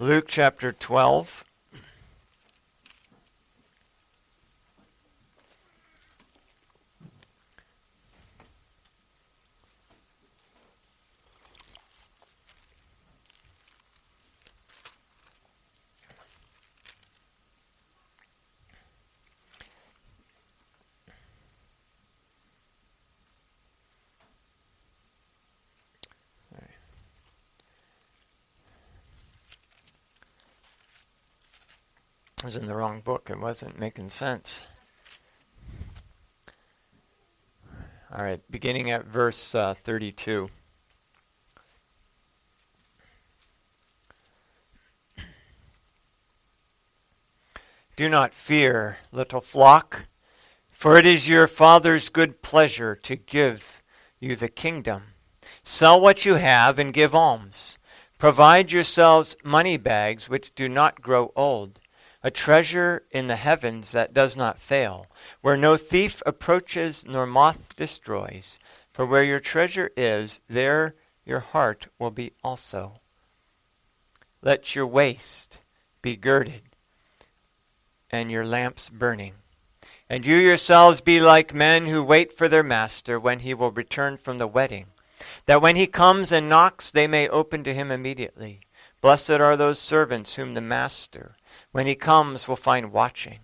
Luke chapter 12. I was in the wrong book. It wasn't making sense. All right, beginning at verse 32. Do not fear, little flock, for it is your Father's good pleasure to give you the kingdom. Sell what you have and give alms. Provide yourselves money bags which do not grow old, a treasure in the heavens that does not fail, where no thief approaches nor moth destroys. For where your treasure is, there your heart will be also. Let your waist be girded, and your lamps burning. And you yourselves be like men who wait for their master when he will return from the wedding, that when he comes and knocks, they may open to him immediately. Blessed are those servants whom the master, when he comes, will find watching.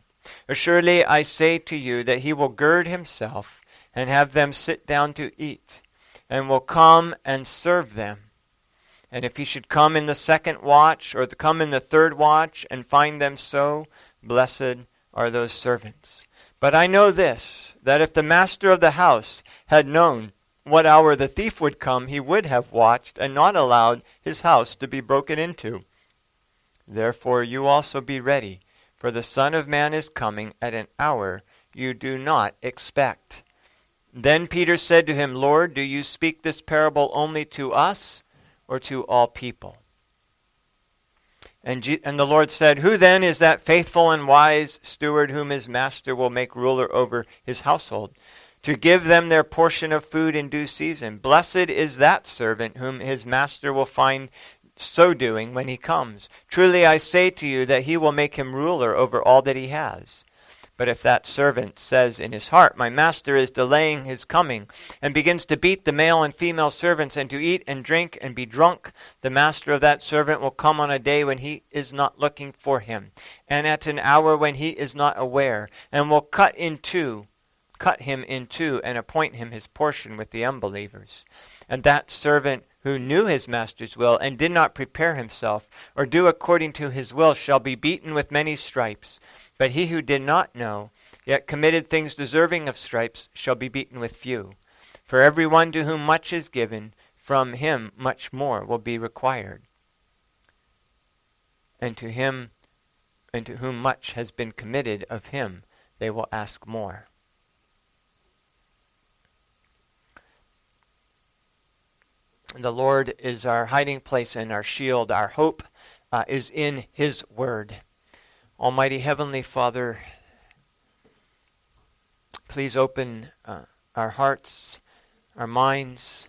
Assuredly, I say to you that he will gird himself and have them sit down to eat, and will come and serve them. And if he should come in the second watch, or come in the third watch, and find them so, blessed are those servants. But I know this, that if the master of the house had known what hour the thief would come, he would have watched and not allowed his house to be broken into. Therefore you also be ready, for the Son of Man is coming at an hour you do not expect. Then Peter said to him, Lord, do you speak this parable only to us or to all people? And the Lord said, who then is that faithful and wise steward whom his master will make ruler over his household, to give them their portion of food in due season? Blessed is that servant whom his master will find so doing when he comes. Truly I say to you that he will make him ruler over all that he has. But if that servant says in his heart, my master is delaying his coming, and begins to beat the male and female servants, and to eat and drink and be drunk, the master of that servant will come on a day when he is not looking for him, and at an hour when he is not aware, and will cut him in two, and appoint him his portion with the unbelievers. And that servant who knew his master's will and did not prepare himself or do according to his will shall be beaten with many stripes. But he who did not know, yet committed things deserving of stripes, shall be beaten with few. For everyone to whom much is given, from him much more will be required. And to him, and to whom much has been committed of him, they will ask more. The Lord is our hiding place and our shield. Our hope is in His Word. Almighty Heavenly Father, please open our hearts, our minds,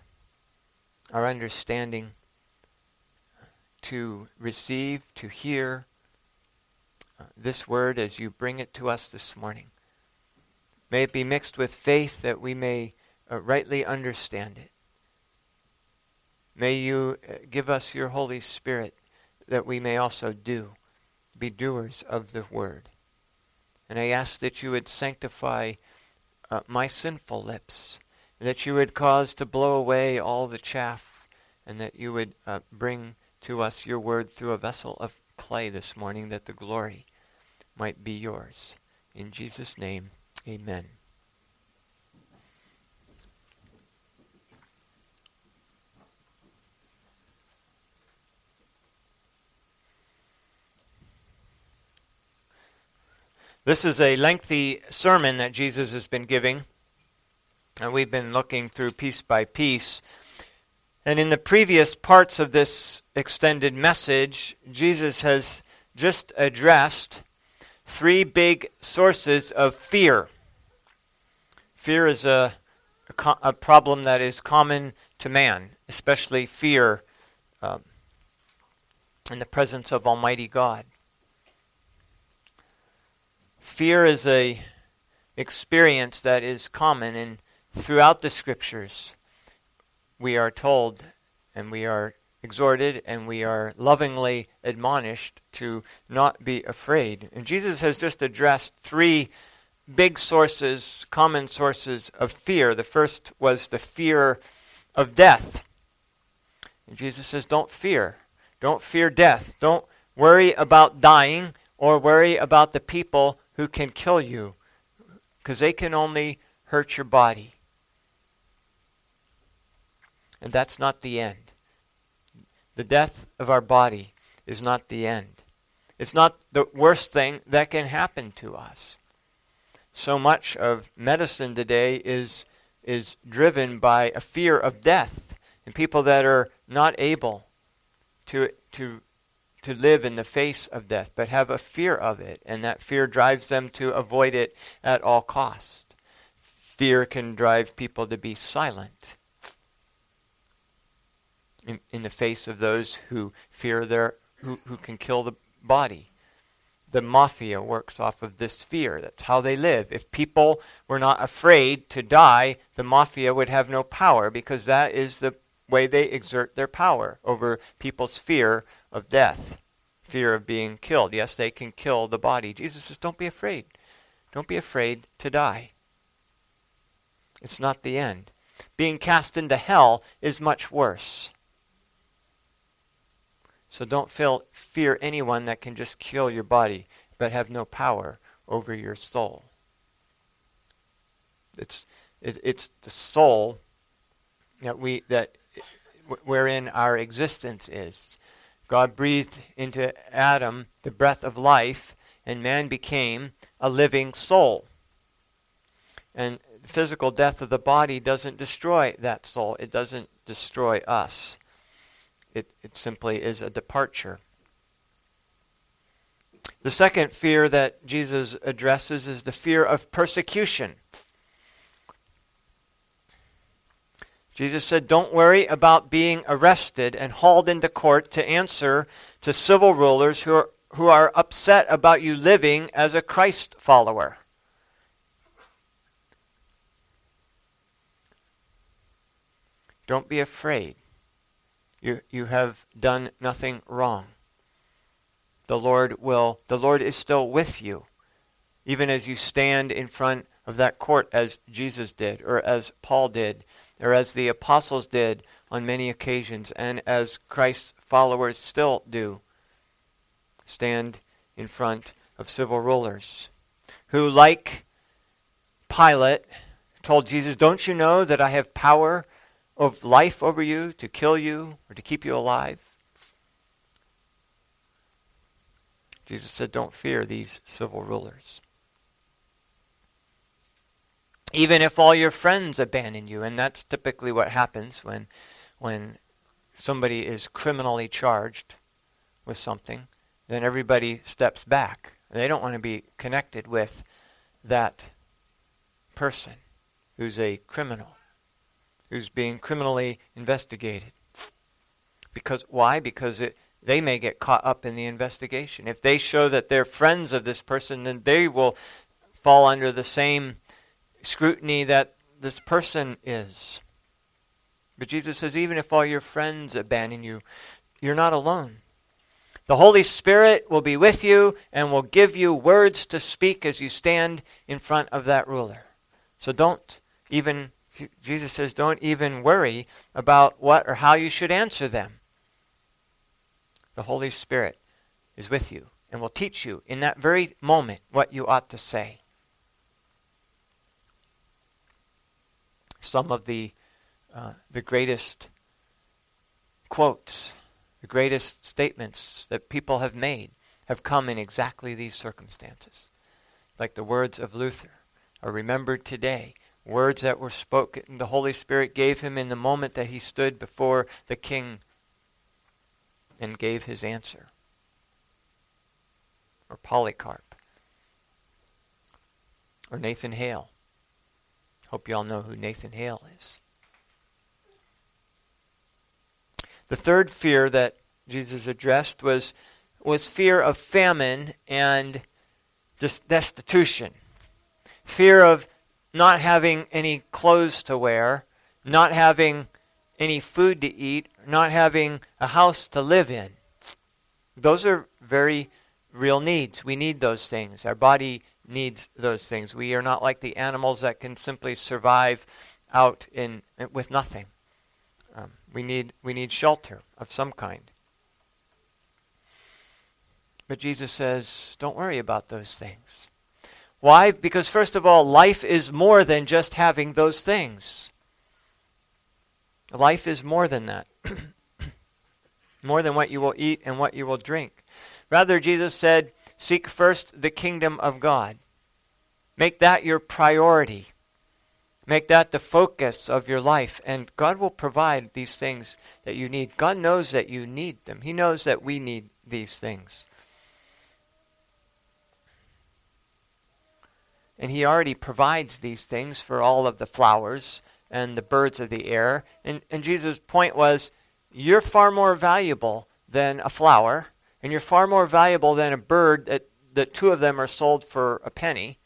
our understanding to receive, to hear this Word as you bring it to us this morning. May it be mixed with faith that we may rightly understand it. May you give us your Holy Spirit that we may also be doers of the word. And I ask that you would sanctify my sinful lips, that you would cause to blow away all the chaff, and that you would bring to us your word through a vessel of clay this morning, that the glory might be yours. In Jesus' name, amen. This is a lengthy sermon that Jesus has been giving, and we've been looking through piece by piece. And in the previous parts of this extended message, Jesus has just addressed three big sources of fear. Fear is a problem that is common to man, especially fear in the presence of Almighty God. Fear is an experience that is common, and throughout the Scriptures we are told and we are exhorted and we are lovingly admonished to not be afraid. And Jesus has just addressed three big sources, common sources of fear. The first was the fear of death. And Jesus says, don't fear. Don't fear death. Don't worry about dying or worry about the people who can kill you, because they can only hurt your body. And that's not the end. The death of our body is not the end. It's not the worst thing that can happen to us. So much of medicine today is driven by a fear of death, and people that are not able to live in the face of death, but have a fear of it, and that fear drives them to avoid it at all costs. Fear can drive people to be silent in the face of those who fear who can kill the body. The mafia works off of this fear. That's how they live. If people were not afraid to die, the mafia would have no power, because that is the way they exert their power over people's fear of death, fear of being killed. Yes, they can kill the body. Jesus says, don't be afraid. Don't be afraid to die. It's not the end. Being cast into hell is much worse. So don't fear anyone that can just kill your body but have no power over your soul. It's the soul wherein our existence is. God breathed into Adam the breath of life, and man became a living soul. And the physical death of the body doesn't destroy that soul. It doesn't destroy us. It simply is a departure. The second fear that Jesus addresses is the fear of persecution. Jesus said, don't worry about being arrested and hauled into court to answer to civil rulers who are upset about you living as a Christ follower. Don't be afraid. You have done nothing wrong. The Lord is still with you, even as you stand in front of that court, as Jesus did, or as Paul did, or as the apostles did on many occasions, and as Christ's followers still do. Stand in front of civil rulers who, like Pilate, told Jesus, don't you know that I have power of life over you, to kill you, or to keep you alive? Jesus said, don't fear these civil rulers. Even if all your friends abandon you, and that's typically what happens when somebody is criminally charged with something, then everybody steps back. They don't want to be connected with that person who's a criminal, who's being criminally investigated. Because why? Because they may get caught up in the investigation. If they show that they're friends of this person, then they will fall under the same scrutiny that this person is. But Jesus says, even if all your friends abandon you, you're not alone. The Holy Spirit will be with you and will give you words to speak as you stand in front of that ruler. So Jesus says, don't even worry about what or how you should answer them. The Holy Spirit is with you and will teach you in that very moment what you ought to say. Some of the greatest quotes, the greatest statements that people have made have come in exactly these circumstances. Like the words of Luther are remembered today. Words that were spoken, the Holy Spirit gave him in the moment that he stood before the king and gave his answer. Or Polycarp. Or Nathan Hale. Hope you all know who Nathan Hale is. The third fear that Jesus addressed was fear of famine and destitution. Fear of not having any clothes to wear, not having any food to eat, not having a house to live in. Those are very real needs. We need those things. Our body needs those things. We are not like the animals that can simply survive out with nothing. We need shelter of some kind. But Jesus says, don't worry about those things. Why? Because first of all, life is more than just having those things. Life is more than that. More than what you will eat and what you will drink. Rather, Jesus said, seek first the kingdom of God. Make that your priority. Make that the focus of your life. And God will provide these things that you need. God knows that you need them. He knows that we need these things. And He already provides these things for all of the flowers and the birds of the air. And Jesus' point was, you're far more valuable than a flower, and you're far more valuable than a bird that the two of them are sold for a penny.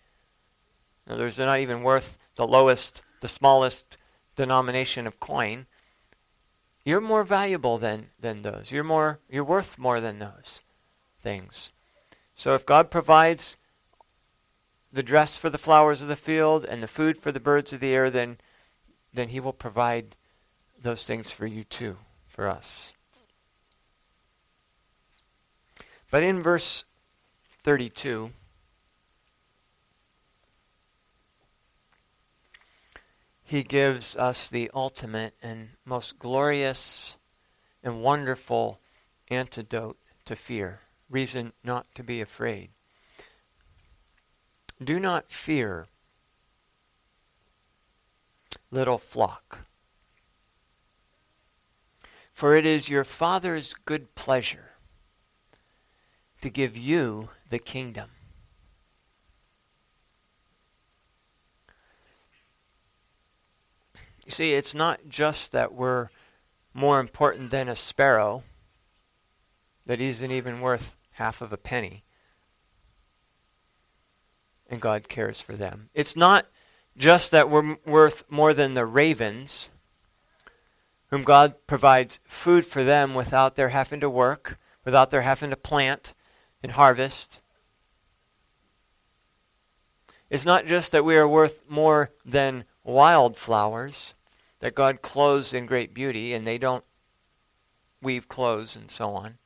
In other words, they're not even worth the smallest denomination of coin. You're more valuable than those. You're worth more than those things. So if God provides the dress for the flowers of the field and the food for the birds of the air, then He will provide those things for you too, for us. But in verse 32, He gives us the ultimate and most glorious and wonderful antidote to fear, reason not to be afraid. Do not fear, little flock, for it is your Father's good pleasure to give you the kingdom. You see, it's not just that we're more important than a sparrow that isn't even worth half of a penny, and God cares for them. It's not just that we're worth more than the ravens, whom God provides food for them without their having to work, without their having to plant and harvest. It's not just that we are worth more than wildflowers, that God clothes in great beauty and they don't weave clothes and so on.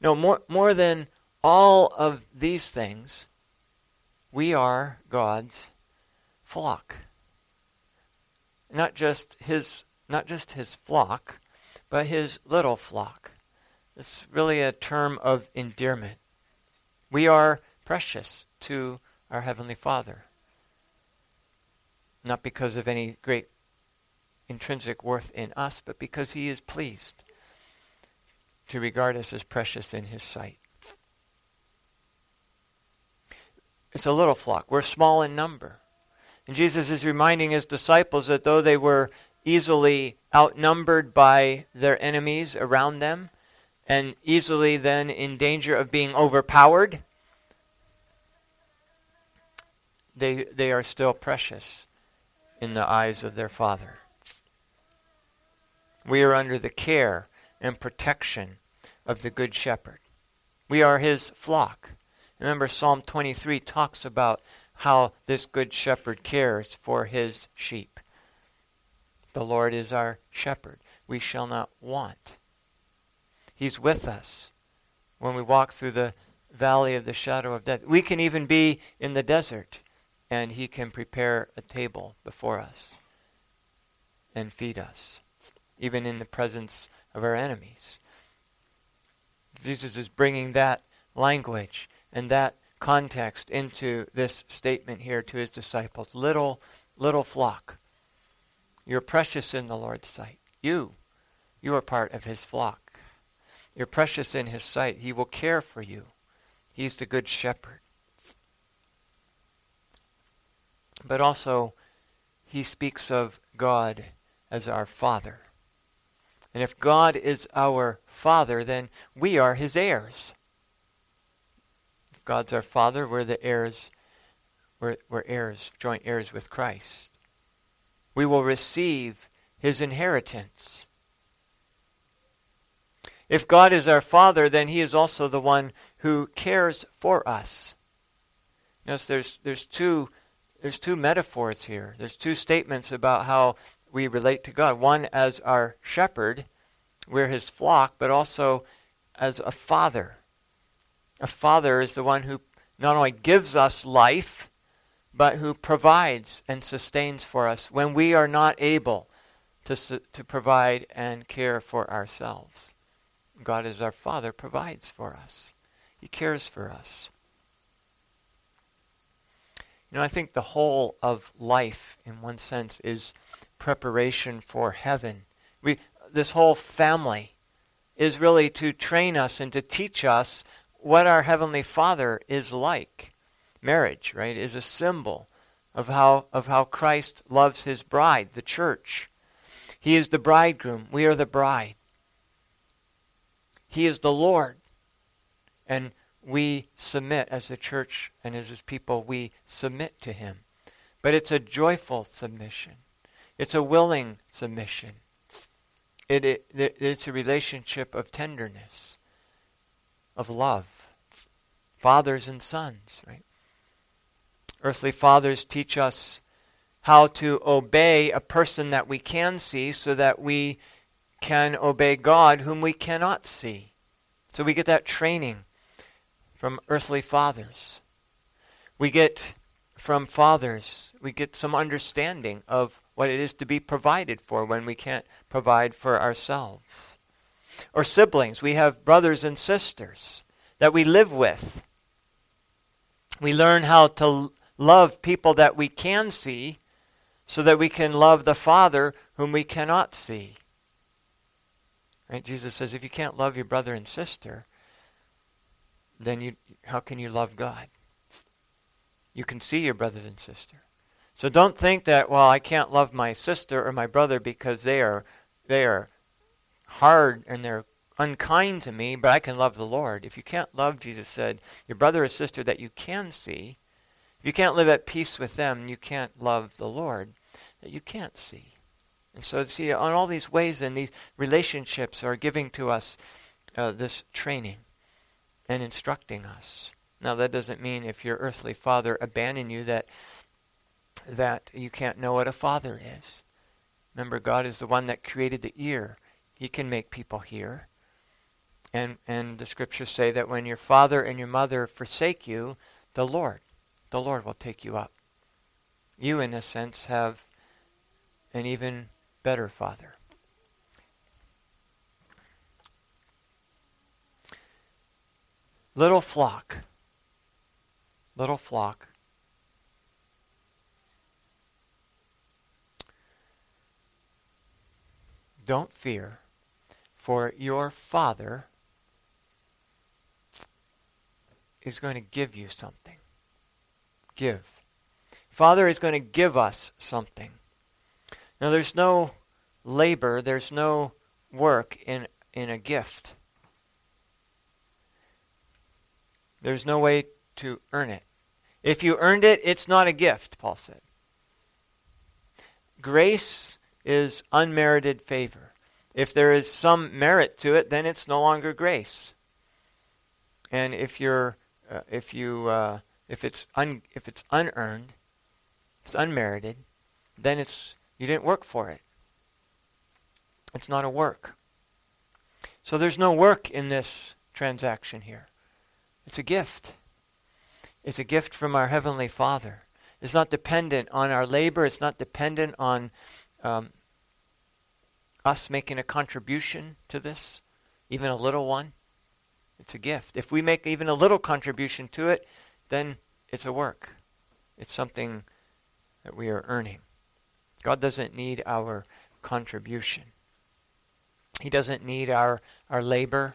No, more than all of these things, we are God's flock. Not just his flock, but His little flock. It's really a term of endearment. We are precious to our Heavenly Father, not because of any great intrinsic worth in us, but because He is pleased to regard us as precious in His sight. It's a little flock. We're small in number. And Jesus is reminding His disciples that though they were easily outnumbered by their enemies around them, and easily then in danger of being overpowered, they are still precious in the eyes of their Father. We are under the care and protection of the Good Shepherd. We are His flock. Remember, Psalm 23 talks about how this Good Shepherd cares for His sheep. The Lord is our shepherd. We shall not want. He's with us when we walk through the valley of the shadow of death. We can even be in the desert, and He can prepare a table before us and feed us, even in the presence of our enemies. Jesus is bringing that language and that context into this statement here to His disciples. Little flock, you're precious in the Lord's sight. You are part of His flock. You're precious in His sight. He will care for you. He's the Good Shepherd. But also, He speaks of God as our Father. And if God is our Father, then we are his heirs. If God's our Father, we're the heirs. We're heirs, joint heirs with Christ. We will receive his inheritance. If God is our Father, then he is also the one who cares for us. Notice there's two metaphors here. There's two statements about how we relate to God. One as our shepherd, we're his flock, but also as a father. A father is the one who not only gives us life, but who provides and sustains for us when we are not able to provide and care for ourselves. God is our Father, provides for us. He cares for us. You know, I think the whole of life, in one sense, is preparation for heaven. This whole family is really to train us and to teach us what our Heavenly Father is like. Marriage, right, is a symbol of how Christ loves his bride, the church. He is the bridegroom. We are the bride. He is the Lord. And we submit as the church and as his people, we submit to him. But it's a joyful submission. It's a willing submission. It's a relationship of tenderness, of love. Fathers and sons, right? Earthly fathers teach us how to obey a person that we can see so that we can obey God whom we cannot see. So we get that training from earthly fathers. We get from fathers, we get some understanding of what it is to be provided for when we can't provide for ourselves. Or siblings, we have brothers and sisters that we live with. We learn how to love people that we can see so that we can love the Father whom we cannot see. Right? Jesus says, if you can't love your brother and sister, then how can you love God? You can see your brother and sister. So don't think that, well, I can't love my sister or my brother because they are hard and they're unkind to me, but I can love the Lord. If you can't love, Jesus said, your brother or sister that you can see, if you can't live at peace with them, you can't love the Lord that you can't see. And so, see, on all these ways and these relationships are giving to us this training and instructing us. Now, that doesn't mean if your earthly father abandoned you that you can't know what a father is. Remember, God is the one that created the ear. He can make people hear. And the scriptures say that when your father and your mother forsake you, the Lord will take you up. You, in a sense, have an even better father. Little flock. Don't fear, for your Father is going to give you something. Give. Father is going to give us something. Now, there's no labor, there's no work in a gift. There's no way to earn it. If you earned it, it's not a gift, Paul said. Grace is unmerited favor. If there is some merit to it, then it's no longer grace. And if it's unearned, it's unmerited, then you didn't work for it. It's not a work. So there's no work in this transaction here. It's a gift. It's a gift from our Heavenly Father. It's not dependent on our labor. It's not dependent on us making a contribution to this, even a little one. It's a gift. If we make even a little contribution to it, then it's a work. It's something that we are earning. God doesn't need our contribution. He doesn't need our labor.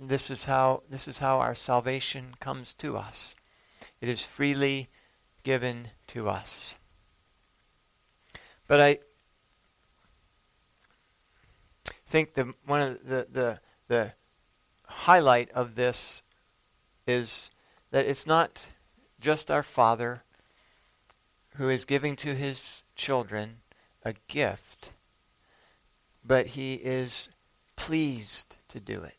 This is how our salvation comes to us. It is freely given to us. But I think the highlight of this is that it's not just our Father who is giving to his children a gift, but he is pleased to do it.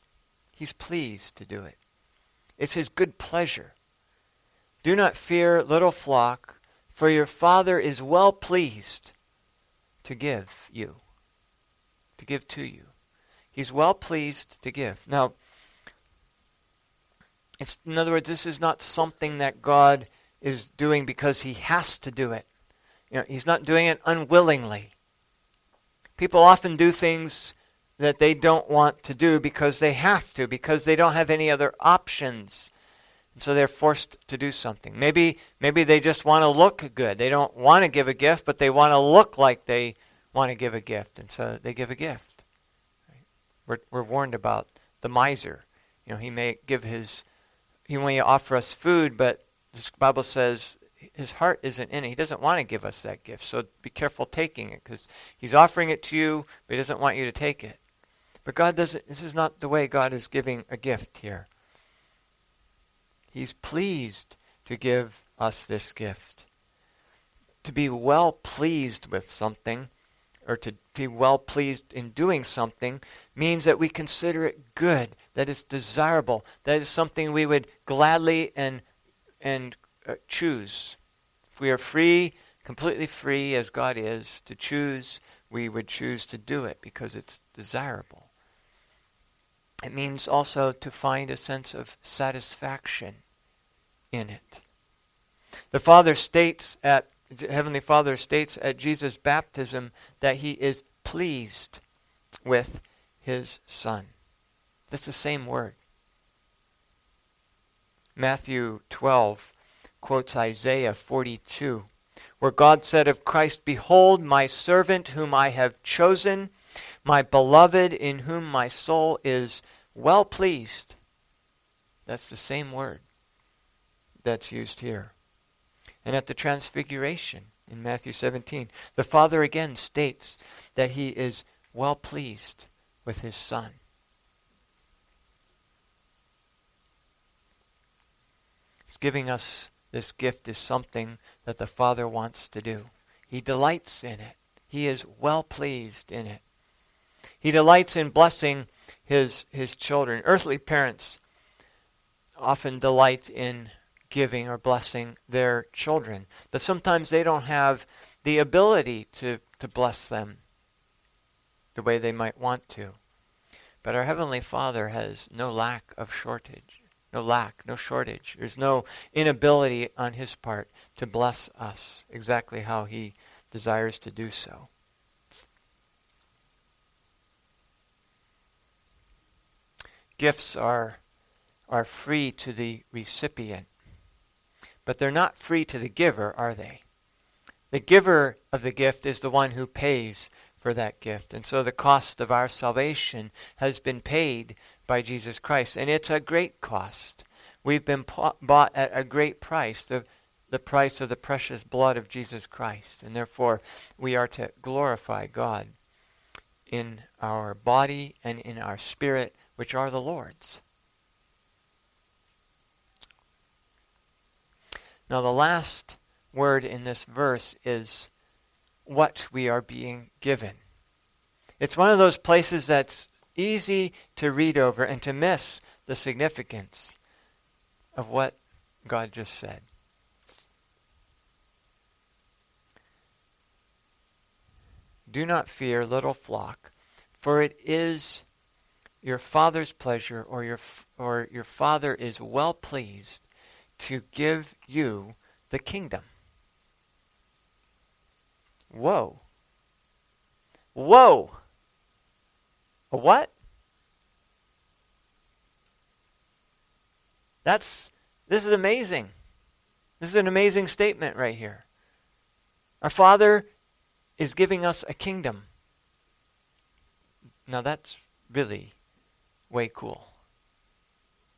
He's pleased to do it. It's his good pleasure. Do not fear, little flock, for your Father is well pleased to give you, to give to you. He's well pleased to give. Now, in other words, this is not something that God is doing because he has to do it. You know, he's not doing it unwillingly. People often do things that they don't want to do because they have to, because they don't have any other options. And so they're forced to do something. Maybe they just want to look good. They don't want to give a gift, but they want to look like they want to give a gift. And so they give a gift. Right? We're warned about the miser. You know, he may offer us food, but the Bible says his heart isn't in it. He doesn't want to give us that gift. So be careful taking it, because he's offering it to you, but he doesn't want you to take it. But this is not the way God is giving a gift here. He's pleased to give us this gift. To be well pleased with something, or to be well pleased in doing something, means that we consider it good, that it's desirable, that it's something we would gladly and choose. If we are free, completely free as God is, to choose, we would choose to do it because it's desirable. It means also to find a sense of satisfaction in it. Heavenly Father states at Jesus' baptism that he is pleased with his Son. That's the same word. Matthew 12 quotes Isaiah 42, where God said of Christ, "Behold, my servant whom I have chosen, my beloved, in whom my soul is well pleased." That's the same word that's used here. And at the Transfiguration in Matthew 17, the Father again states that he is well pleased with his Son. He's giving us this gift is something that the Father wants to do. He delights in it. He is well pleased in it. He delights in blessing his children. Earthly parents often delight in giving or blessing their children, but sometimes they don't have the ability to bless them the way they might want to. But our Heavenly Father has no shortage. There's no inability on his part to bless us exactly how he desires to do so. Gifts are free to the recipient, but they're not free to the giver, are they? The giver of the gift is the one who pays for that gift. And so the cost of our salvation has been paid by Jesus Christ. And it's a great cost. We've been bought at a great price, the price of the precious blood of Jesus Christ. And therefore, we are to glorify God in our body and in our spirit, which are the Lord's. Now, the last word in this verse is what we are being given. It's one of those places that's easy to read over and to miss the significance of what God just said. Do not fear, little flock, for it is your Father's pleasure, or your Father is well pleased to give you the kingdom. Whoa. Whoa. A what? This is amazing. This is an amazing statement right here. Our Father is giving us a kingdom. Now that's really way cool.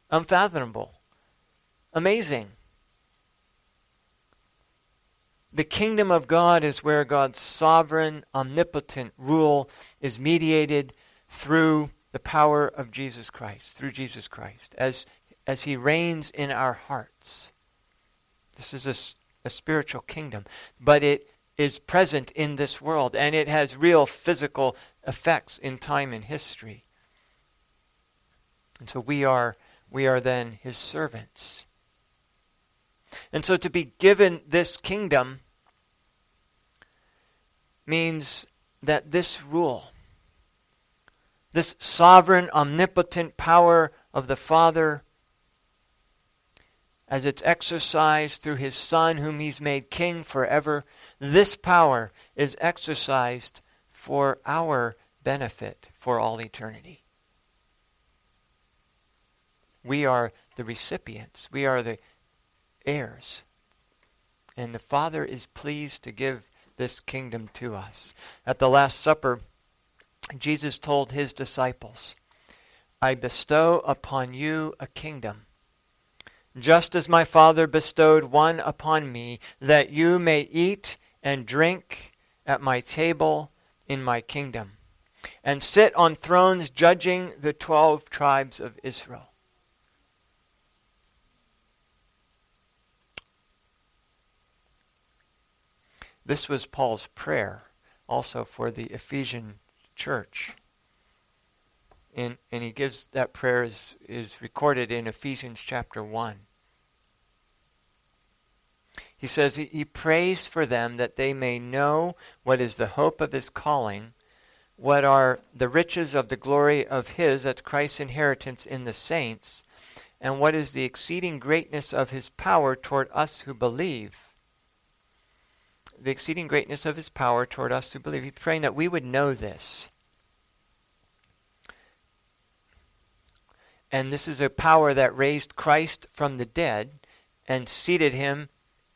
Unfathomable. Amazing. The kingdom of God is where God's sovereign, omnipotent rule is mediated through the power of Jesus Christ, through Jesus Christ, as he reigns in our hearts. This is a spiritual kingdom, but it is present in this world, and it has real physical effects in time and history. And so we are then his servants. And so to be given this kingdom means that this rule, this sovereign, omnipotent power of the Father, as it's exercised through his Son, whom he's made king forever, this power is exercised for our benefit for all eternity. We are the recipients. We are the heirs. And the Father is pleased to give this kingdom to us. At the Last Supper, Jesus told his disciples, "I bestow upon you a kingdom, just as my Father bestowed one upon me, that you may eat and drink at my table in my kingdom, and sit on thrones judging the 12 tribes of Israel." This was Paul's prayer also for the Ephesian church. And he gives that prayer, is recorded in Ephesians chapter 1. He says he prays for them that they may know what is the hope of his calling, what are the riches of the glory of his, that's Christ's inheritance in the saints, and what is the exceeding greatness of his power toward us who believe. The exceeding greatness of his power toward us who believe. He's praying that we would know this. And this is a power that raised Christ from the dead and seated him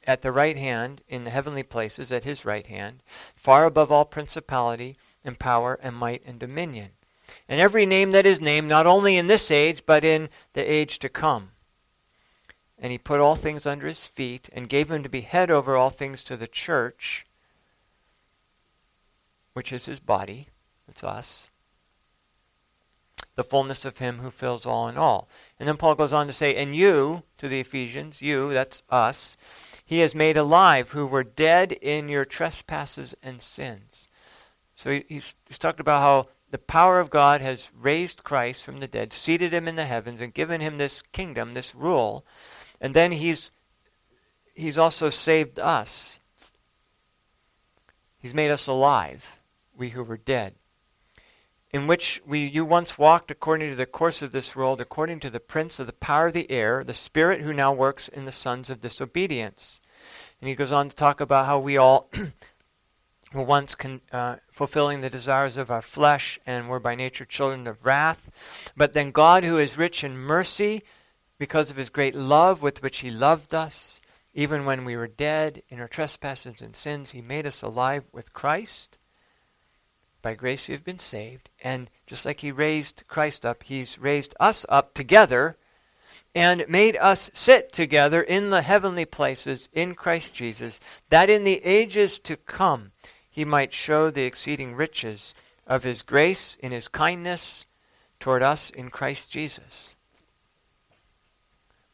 at the right hand in the heavenly places, at his right hand, far above all principality and power and might and dominion, and every name that is named, not only in this age, but in the age to come. And he put all things under his feet and gave him to be head over all things to the church, which is his body, it's us, the fullness of him who fills all in all. And then Paul goes on to say, and you, to the Ephesians, you, that's us, he has made alive who were dead in your trespasses and sins. So he's talked about how the power of God has raised Christ from the dead, seated him in the heavens, and given him this kingdom, this rule. And then he's also saved us. He's made us alive, we who were dead, in which you once walked according to the course of this world, according to the prince of the power of the air, the spirit who now works in the sons of disobedience. And he goes on to talk about how we all were once fulfilling the desires of our flesh and were by nature children of wrath. But then God, who is rich in mercy, because of his great love with which he loved us, even when we were dead in our trespasses and sins, he made us alive with Christ. By grace you have been saved. And just like he raised Christ up, he's raised us up together and made us sit together in the heavenly places in Christ Jesus, that in the ages to come he might show the exceeding riches of his grace in his kindness toward us in Christ Jesus.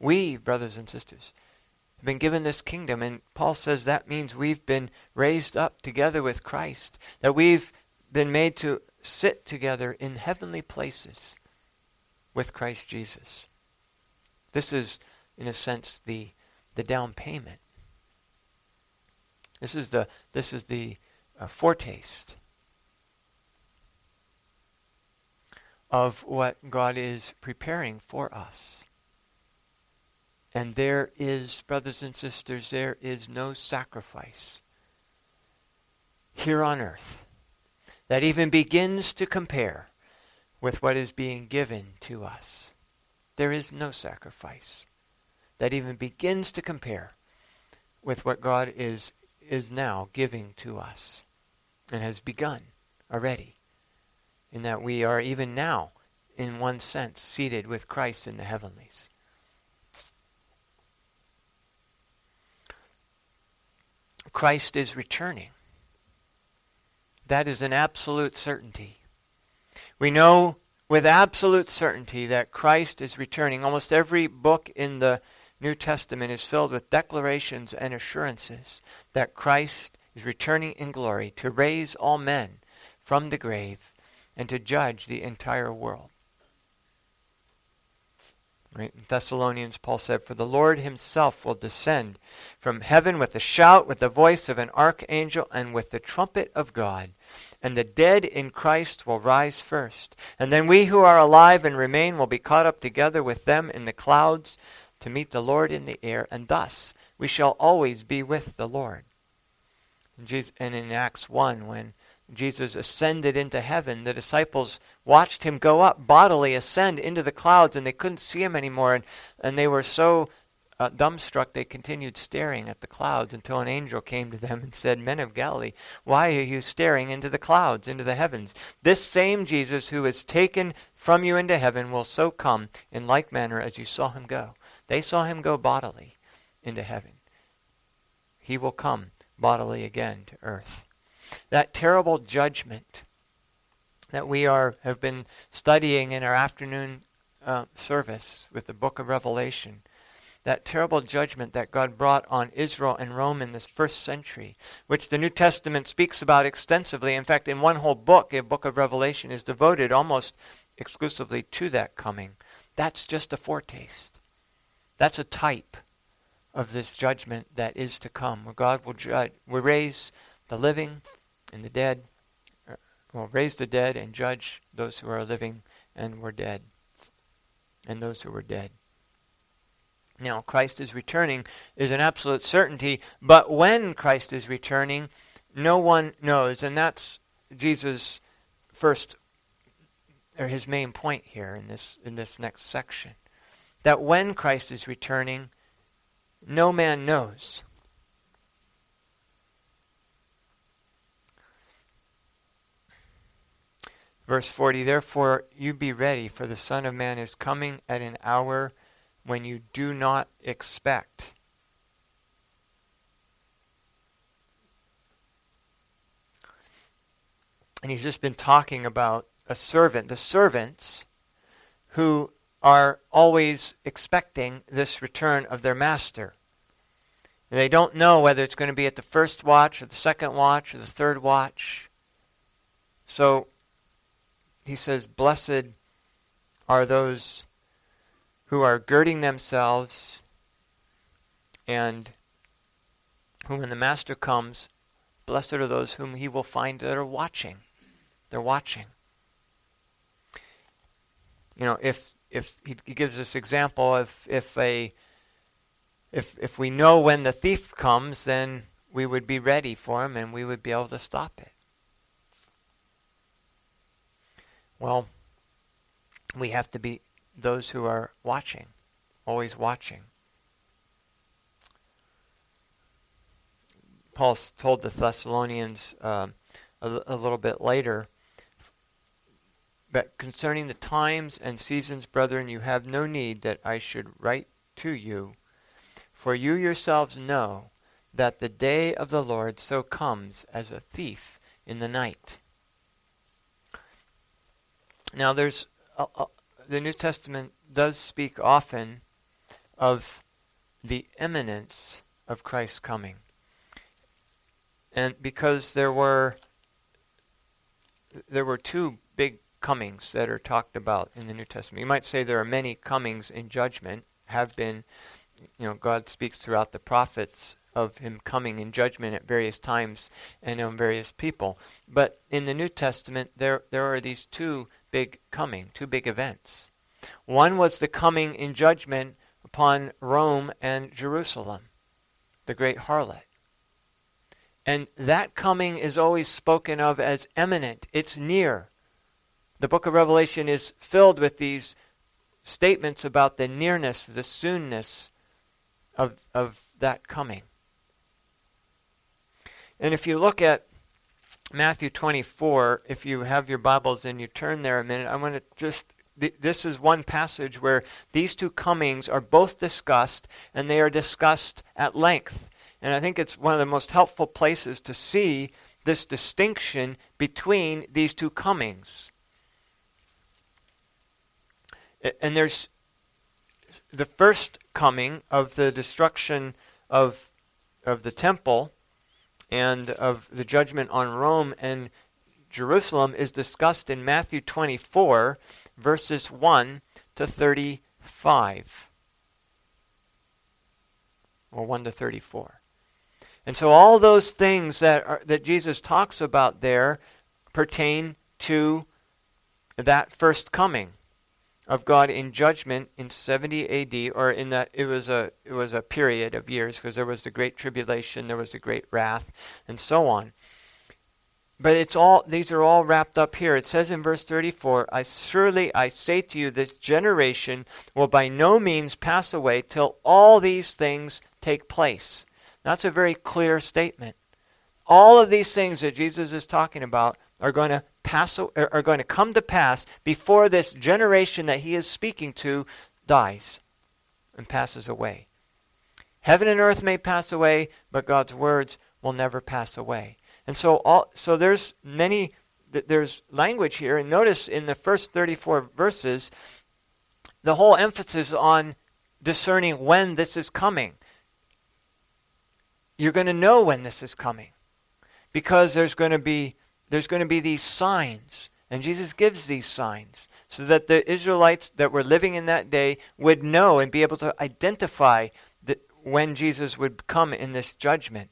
We, brothers and sisters, have been given this kingdom, and Paul says that means we've been raised up together with Christ, that we've been made to sit together in heavenly places with Christ Jesus. This is, in a sense, the down payment. This is the foretaste of what God is preparing for us. And there is, brothers and sisters, there is no sacrifice here on earth that even begins to compare with what is being given to us. There is no sacrifice that even begins to compare with what God is now giving to us and has begun already, in that we are even now, in one sense, seated with Christ in the heavenlies. Christ is returning. That is an absolute certainty. We know with absolute certainty that Christ is returning. Almost every book in the New Testament is filled with declarations and assurances that Christ is returning in glory to raise all men from the grave and to judge the entire world. Right? In Thessalonians, Paul said, "For the Lord himself will descend from heaven with a shout, with the voice of an archangel, and with the trumpet of God. And the dead in Christ will rise first. And then we who are alive and remain will be caught up together with them in the clouds to meet the Lord in the air. And thus we shall always be with the Lord." And in Acts 1, when Jesus ascended into heaven, the disciples watched him go up, bodily ascend into the clouds, and they couldn't see him anymore. And they were so dumbstruck, they continued staring at the clouds until an angel came to them and said, "Men of Galilee, why are you staring into the clouds, into the heavens? This same Jesus who is taken from you into heaven will so come in like manner as you saw him go." They saw him go bodily into heaven. He will come bodily again to earth. That terrible judgment that we have been studying in our afternoon service with the book of Revelation, that terrible judgment that God brought on Israel and Rome in this first century, which the New Testament speaks about extensively. In fact, in one whole book, the book of Revelation is devoted almost exclusively to that coming. That's just a foretaste. That's a type of this judgment that is to come, where God will judge, will raise the living and the dead, will raise the dead and judge those who are living and were dead, and those who were dead. Now, Christ is returning is an absolute certainty, but when Christ is returning, no one knows. And that's Jesus' first, or his main point here in this next section, that when Christ is returning, no man knows. Verse 40, "Therefore you be ready, for the Son of Man is coming at an hour when you do not expect." And he's just been talking about a servant, the servants who are always expecting this return of their master. And they don't know whether it's going to be at the first watch or the second watch or the third watch. So he says, "Blessed are those who are girding themselves, and who, when the master comes, blessed are those whom he will find that are watching." They're watching. You know, if he gives this example, if we know when the thief comes, then we would be ready for him and we would be able to stop it. Well, we have to be those who are watching, always watching. Paul told the Thessalonians a little bit later, "But concerning the times and seasons, brethren, you have no need that I should write to you, for you yourselves know that the day of the Lord so comes as a thief in the night." Now, there's the New Testament does speak often of the imminence of Christ's coming. And because there were two big comings that are talked about in the New Testament. You might say there are many comings in judgment, have been, you know, God speaks throughout the prophets of him coming in judgment at various times and on various people. But in the New Testament, there are these two big events. One was the coming in judgment upon Rome and Jerusalem, the great harlot. And that coming is always spoken of as imminent. It's near. The book of Revelation is filled with these statements about the nearness, the soonness of that coming. And if you look at Matthew 24, if you have your Bibles and you turn there a minute, I want to just, this is one passage where these two comings are both discussed, and they are discussed at length. And I think it's one of the most helpful places to see this distinction between these two comings. And there's the first coming of the destruction of the temple and of the judgment on Rome and Jerusalem is discussed in Matthew 24, verses 1 to 35. Or 1 to 34. And so all those things that Jesus talks about there pertain to that first coming of God in judgment in 70 A.D., or in that it was a period of years, because there was the Great Tribulation, there was the Great Wrath, and so on. But these are all wrapped up here. It says in verse 34, Surely I say to you, this generation will by no means pass away till all these things take place. That's a very clear statement. All of these things that Jesus is talking about are going to come to pass before this generation that he is speaking to dies and passes away. Heaven and earth may pass away, but God's words will never pass away. And so there's language here, and notice in the first 34 verses, the whole emphasis on discerning when this is coming. You're going to know when this is coming, because there's going to be these signs, and Jesus gives these signs so that the Israelites that were living in that day would know and be able to identify that when Jesus would come in this judgment.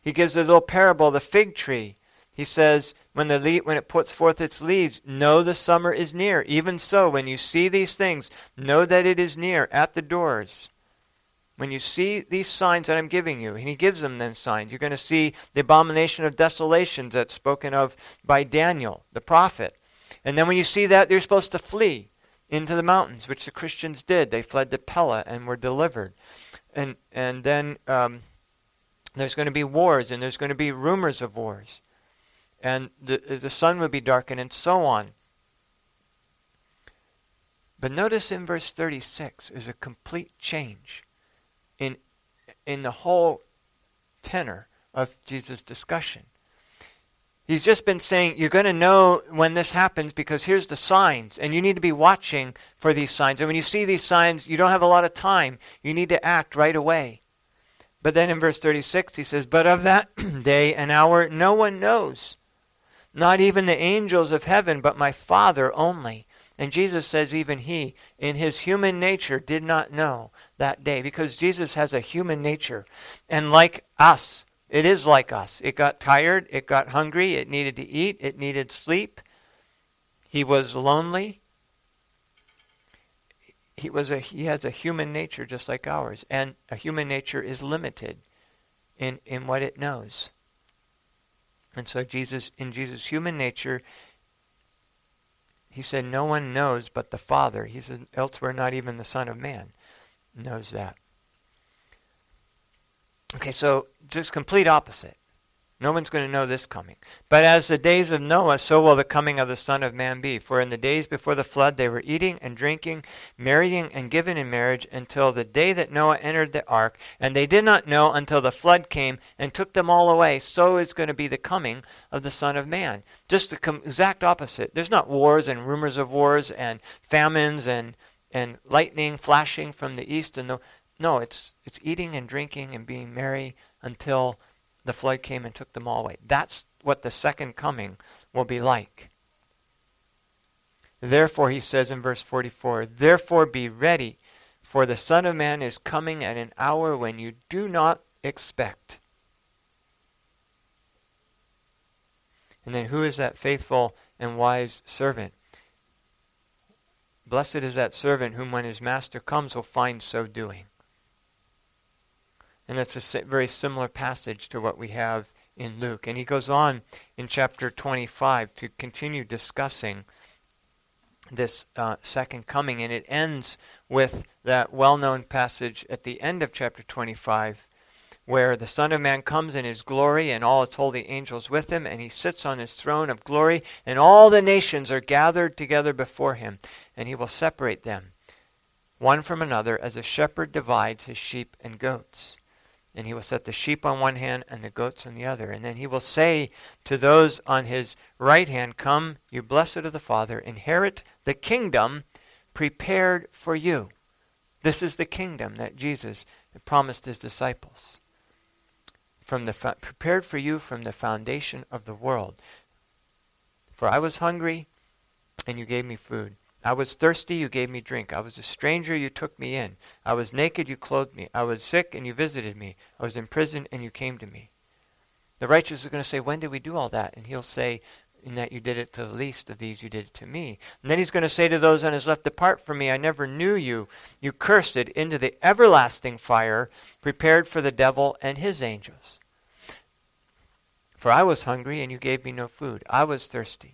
He gives a little parable, the fig tree. He says, when it puts forth its leaves, know the summer is near. Even so, when you see these things, know that it is near at the doors. When you see these signs that I'm giving you, and he gives them then signs, you're going to see the abomination of desolations that's spoken of by Daniel, the prophet. And then when you see that, you're supposed to flee into the mountains, which the Christians did. They fled to Pella and were delivered. And then... there's going to be wars, and there's going to be rumors of wars. And the sun would be darkened, and so on. But notice in verse 36 is a complete change in the whole tenor of Jesus' discussion. He's just been saying, you're going to know when this happens because here's the signs, and you need to be watching for these signs. And when you see these signs, you don't have a lot of time. You need to act right away. But then in verse 36, he says, but of that day and hour no one knows, not even the angels of heaven, but my Father only. And Jesus says even he, in his human nature, did not know that day, because Jesus has a human nature. And like us, it is like us. It got tired, it got hungry, it needed to eat, it needed sleep. He was lonely. He has a human nature just like ours, and a human nature is limited in what it knows. And so in Jesus' human nature, he said, no one knows but the Father. He said, elsewhere, not even the Son of Man knows that. Okay, so just complete opposite. No one's going to know this coming. But as the days of Noah, so will the coming of the Son of Man be. For in the days before the flood, they were eating and drinking, marrying and giving in marriage, until the day that Noah entered the ark. And they did not know until the flood came and took them all away. So is going to be the coming of the Son of Man. Just the exact opposite. There's not wars and rumors of wars and famines and lightning flashing from the east. No, it's eating and drinking and being merry until the flood came and took them all away. That's what the second coming will be like. Therefore, he says in verse 44, therefore be ready, for the Son of Man is coming at an hour when you do not expect. And then who is that faithful and wise servant? Blessed is that servant whom when his master comes will find so doing. And that's a very similar passage to what we have in Luke. And he goes on in chapter 25 to continue discussing this second coming. And it ends with that well-known passage at the end of chapter 25 where the Son of Man comes in his glory and all his holy angels with him, and he sits on his throne of glory, and all the nations are gathered together before him, and he will separate them one from another as a shepherd divides his sheep and goats. And he will set the sheep on one hand and the goats on the other. And then he will say to those on his right hand, come, you blessed of the Father, inherit the kingdom prepared for you. This is the kingdom that Jesus promised his disciples. Prepared for you from the foundation of the world. For I was hungry, and you gave me food. I was thirsty, you gave me drink. I was a stranger, you took me in. I was naked, you clothed me. I was sick, and you visited me. I was in prison, and you came to me. The righteous are going to say, when did we do all that? And he'll say, in that you did it to the least of these, you did it to me. And then he's going to say to those on his left, depart from me, I never knew you. You cursed it into the everlasting fire prepared for the devil and his angels. For I was hungry, and you gave me no food. I was thirsty,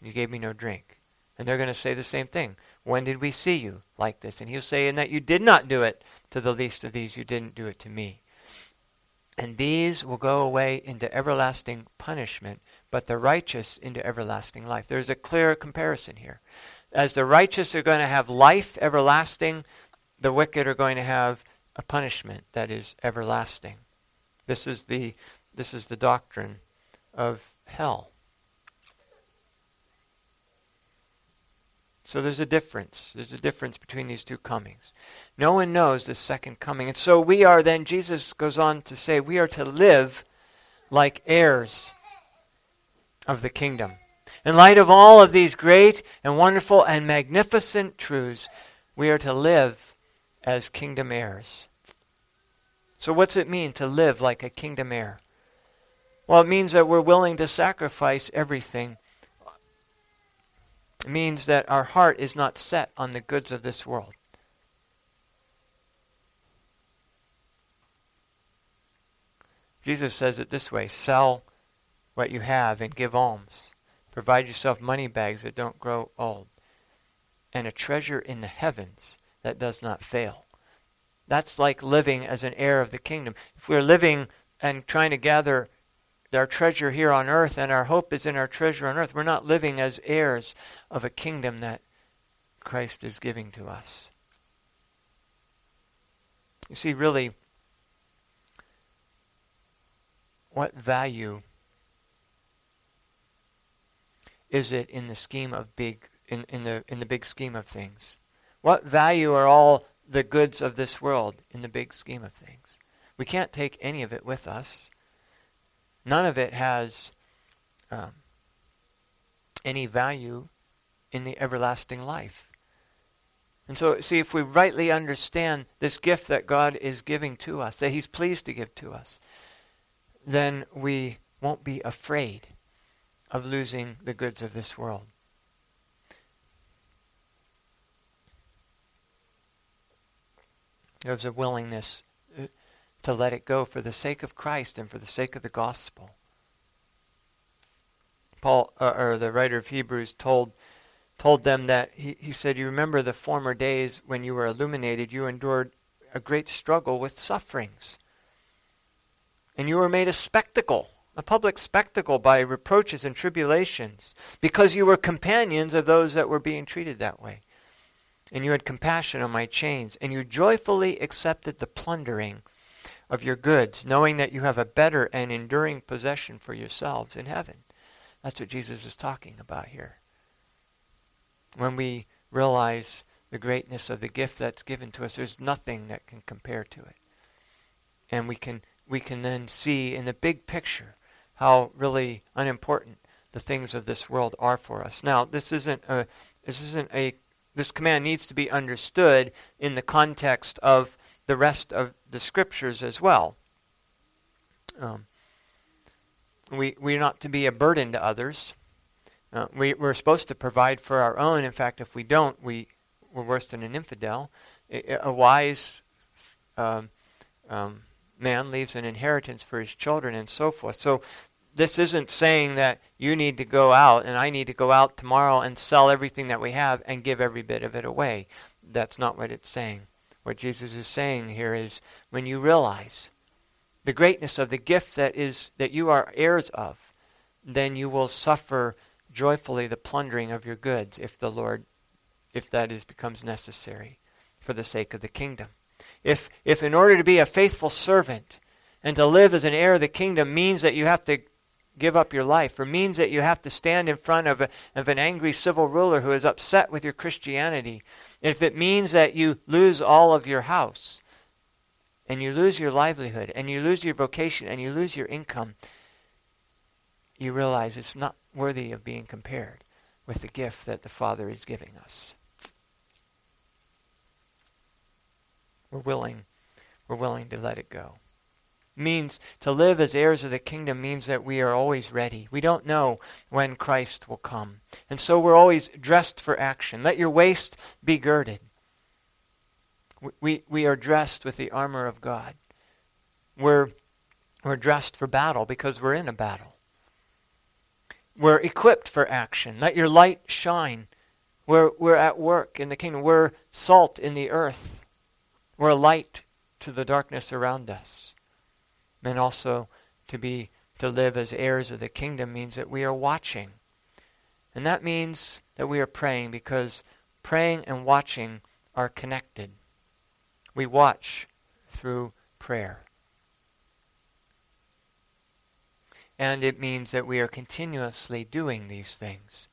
and you gave me no drink. And they're going to say the same thing. When did we see you like this? And he'll say, in that you did not do it to the least of these, you didn't do it to me. And these will go away into everlasting punishment, but the righteous into everlasting life. There's a clear comparison here. As the righteous are going to have life everlasting, the wicked are going to have a punishment that is everlasting. This is the doctrine of hell. So there's a difference. There's a difference between these two comings. No one knows the second coming. And so we are then, Jesus goes on to say, we are to live like heirs of the kingdom. In light of all of these great and wonderful and magnificent truths, we are to live as kingdom heirs. So what's it mean to live like a kingdom heir? Well, it means that we're willing to sacrifice everything. It means that our heart is not set on the goods of this world. Jesus says it this way, sell what you have and give alms. Provide yourself money bags that don't grow old, and a treasure in the heavens that does not fail. That's like living as an heir of the kingdom. If we're living and trying to gather our treasure here on earth, and our hope is in our treasure on earth, we're not living as heirs of a kingdom that Christ is giving to us. You see, really, what value is it in the scheme of in the big scheme of things? What value are all the goods of this world in the big scheme of things? We can't take any of it with us. None of it has any value in the everlasting life. And so, see, if we rightly understand this gift that God is giving to us, that he's pleased to give to us, then we won't be afraid of losing the goods of this world. There's a willingness to let it go for the sake of Christ and for the sake of the gospel. Paul, or the writer of Hebrews, told them that, he said, you remember the former days when you were illuminated, you endured a great struggle with sufferings. And you were made a spectacle, a public spectacle, by reproaches and tribulations, because you were companions of those that were being treated that way. And you had compassion on my chains, and you joyfully accepted the plundering of your goods, knowing that you have a better and enduring possession for yourselves in heaven. That's what Jesus is talking about here. When we realize the greatness of the gift that's given to us, there's nothing that can compare to it. And we can then see in the big picture how really unimportant the things of this world are for us. Now, this command needs to be understood in the context of the rest of the scriptures as well. We're not to be a burden to others. We're supposed to provide for our own. In fact, if we don't, we're worse than an infidel. A wise man leaves an inheritance for his children and so forth. So this isn't saying that you need to go out and I need to go out tomorrow and sell everything that we have and give every bit of it away. That's not what it's saying. What Jesus is saying here is, when you realize the greatness of the gift that you are heirs of, then you will suffer joyfully the plundering of your goods, if that becomes necessary for the sake of the kingdom. If in order to be a faithful servant and to live as an heir of the kingdom means that you have to give up your life, or means that you have to stand in front of an angry civil ruler who is upset with your Christianity, if it means that you lose all of your house, and you lose your livelihood, and you lose your vocation, and you lose your income, you realize it's not worthy of being compared with the gift that the Father is giving us. We're willing to let it go. Means to live as heirs of the kingdom means that we are always ready. We don't know when Christ will come. And so we're always dressed for action. Let your waist be girded. We are dressed with the armor of God. We're dressed for battle because we're in a battle. We're equipped for action. Let your light shine. We're at work in the kingdom. We're salt in the earth. We're a light to the darkness around us. And also to live as heirs of the kingdom means that we are watching. And that means that we are praying, because praying and watching are connected. We watch through prayer. And it means that we are continuously doing these things.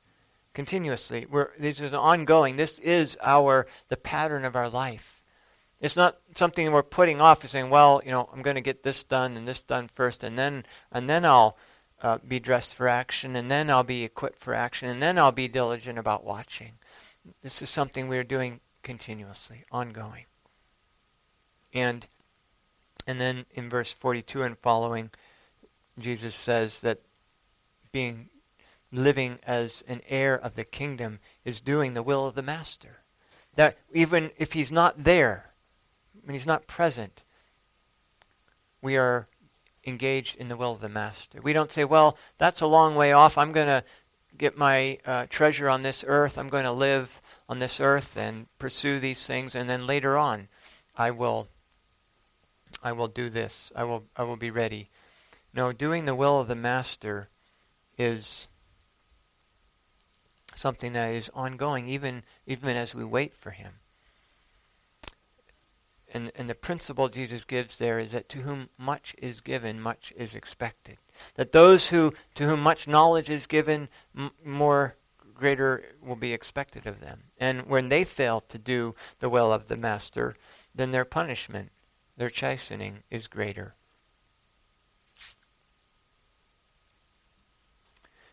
Continuously. This is an ongoing. This is the pattern of our life. It's not something we're putting off and saying, well, I'm going to get this done and this done first, and then I'll be dressed for action, and then I'll be equipped for action, and then I'll be diligent about watching. This is something we are doing continuously, ongoing. And then in verse 42 and following, Jesus says that living as an heir of the kingdom is doing the will of the master. That even if he's not there, when he's not present, we are engaged in the will of the master. We don't say, well, that's a long way off. I'm going to get my treasure on this earth. I'm going to live on this earth and pursue these things. And then later on, I will do this. I will be ready. No, doing the will of the master is something that is ongoing, even as we wait for him. And the principle Jesus gives there is that to whom much is given, much is expected. That those to whom much knowledge is given, greater will be expected of them. And when they fail to do the will of the master, then their punishment, their chastening, is greater.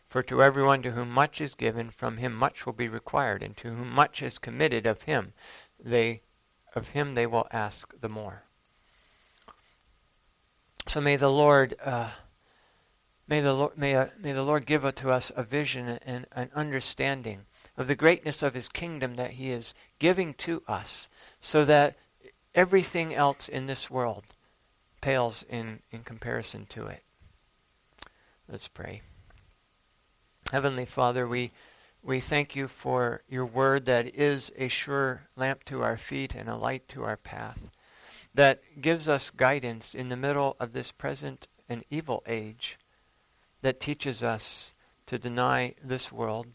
For to everyone to whom much is given, from him much will be required, and to whom much is committed of him, they will ask the more. So may the Lord, may the Lord give to us a vision and an understanding of the greatness of His kingdom that He is giving to us, so that everything else in this world pales in comparison to it. Let's pray. Heavenly Father, we thank you for your word that is a sure lamp to our feet and a light to our path, that gives us guidance in the middle of this present and evil age, that teaches us to deny this world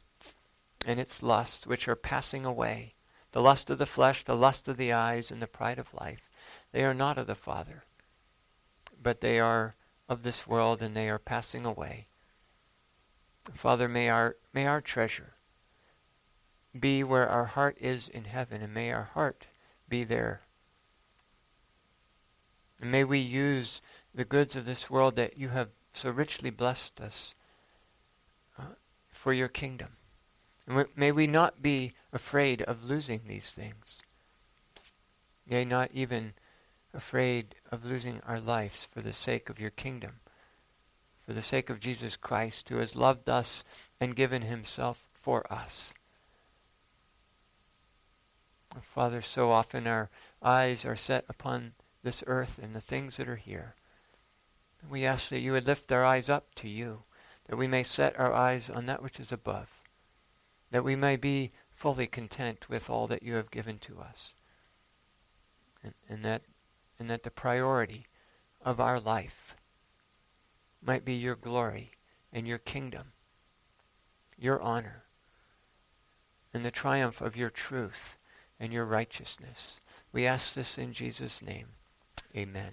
and its lusts, which are passing away, the lust of the flesh, the lust of the eyes, and the pride of life. They are not of the Father, but they are of this world, and they are passing away. Father, may our treasure be where our heart is in heaven, and may our heart be there. And may we use the goods of this world that you have so richly blessed us for your kingdom. And may we not be afraid of losing these things. Yea, not even afraid of losing our lives for the sake of your kingdom, for the sake of Jesus Christ, who has loved us and given himself for us. Father, so often our eyes are set upon this earth and the things that are here. We ask that you would lift our eyes up to you, that we may set our eyes on that which is above, that we may be fully content with all that you have given to us, and that the priority of our life might be your glory and your kingdom, your honor, and the triumph of your truth and your righteousness. We ask this in Jesus' name. Amen.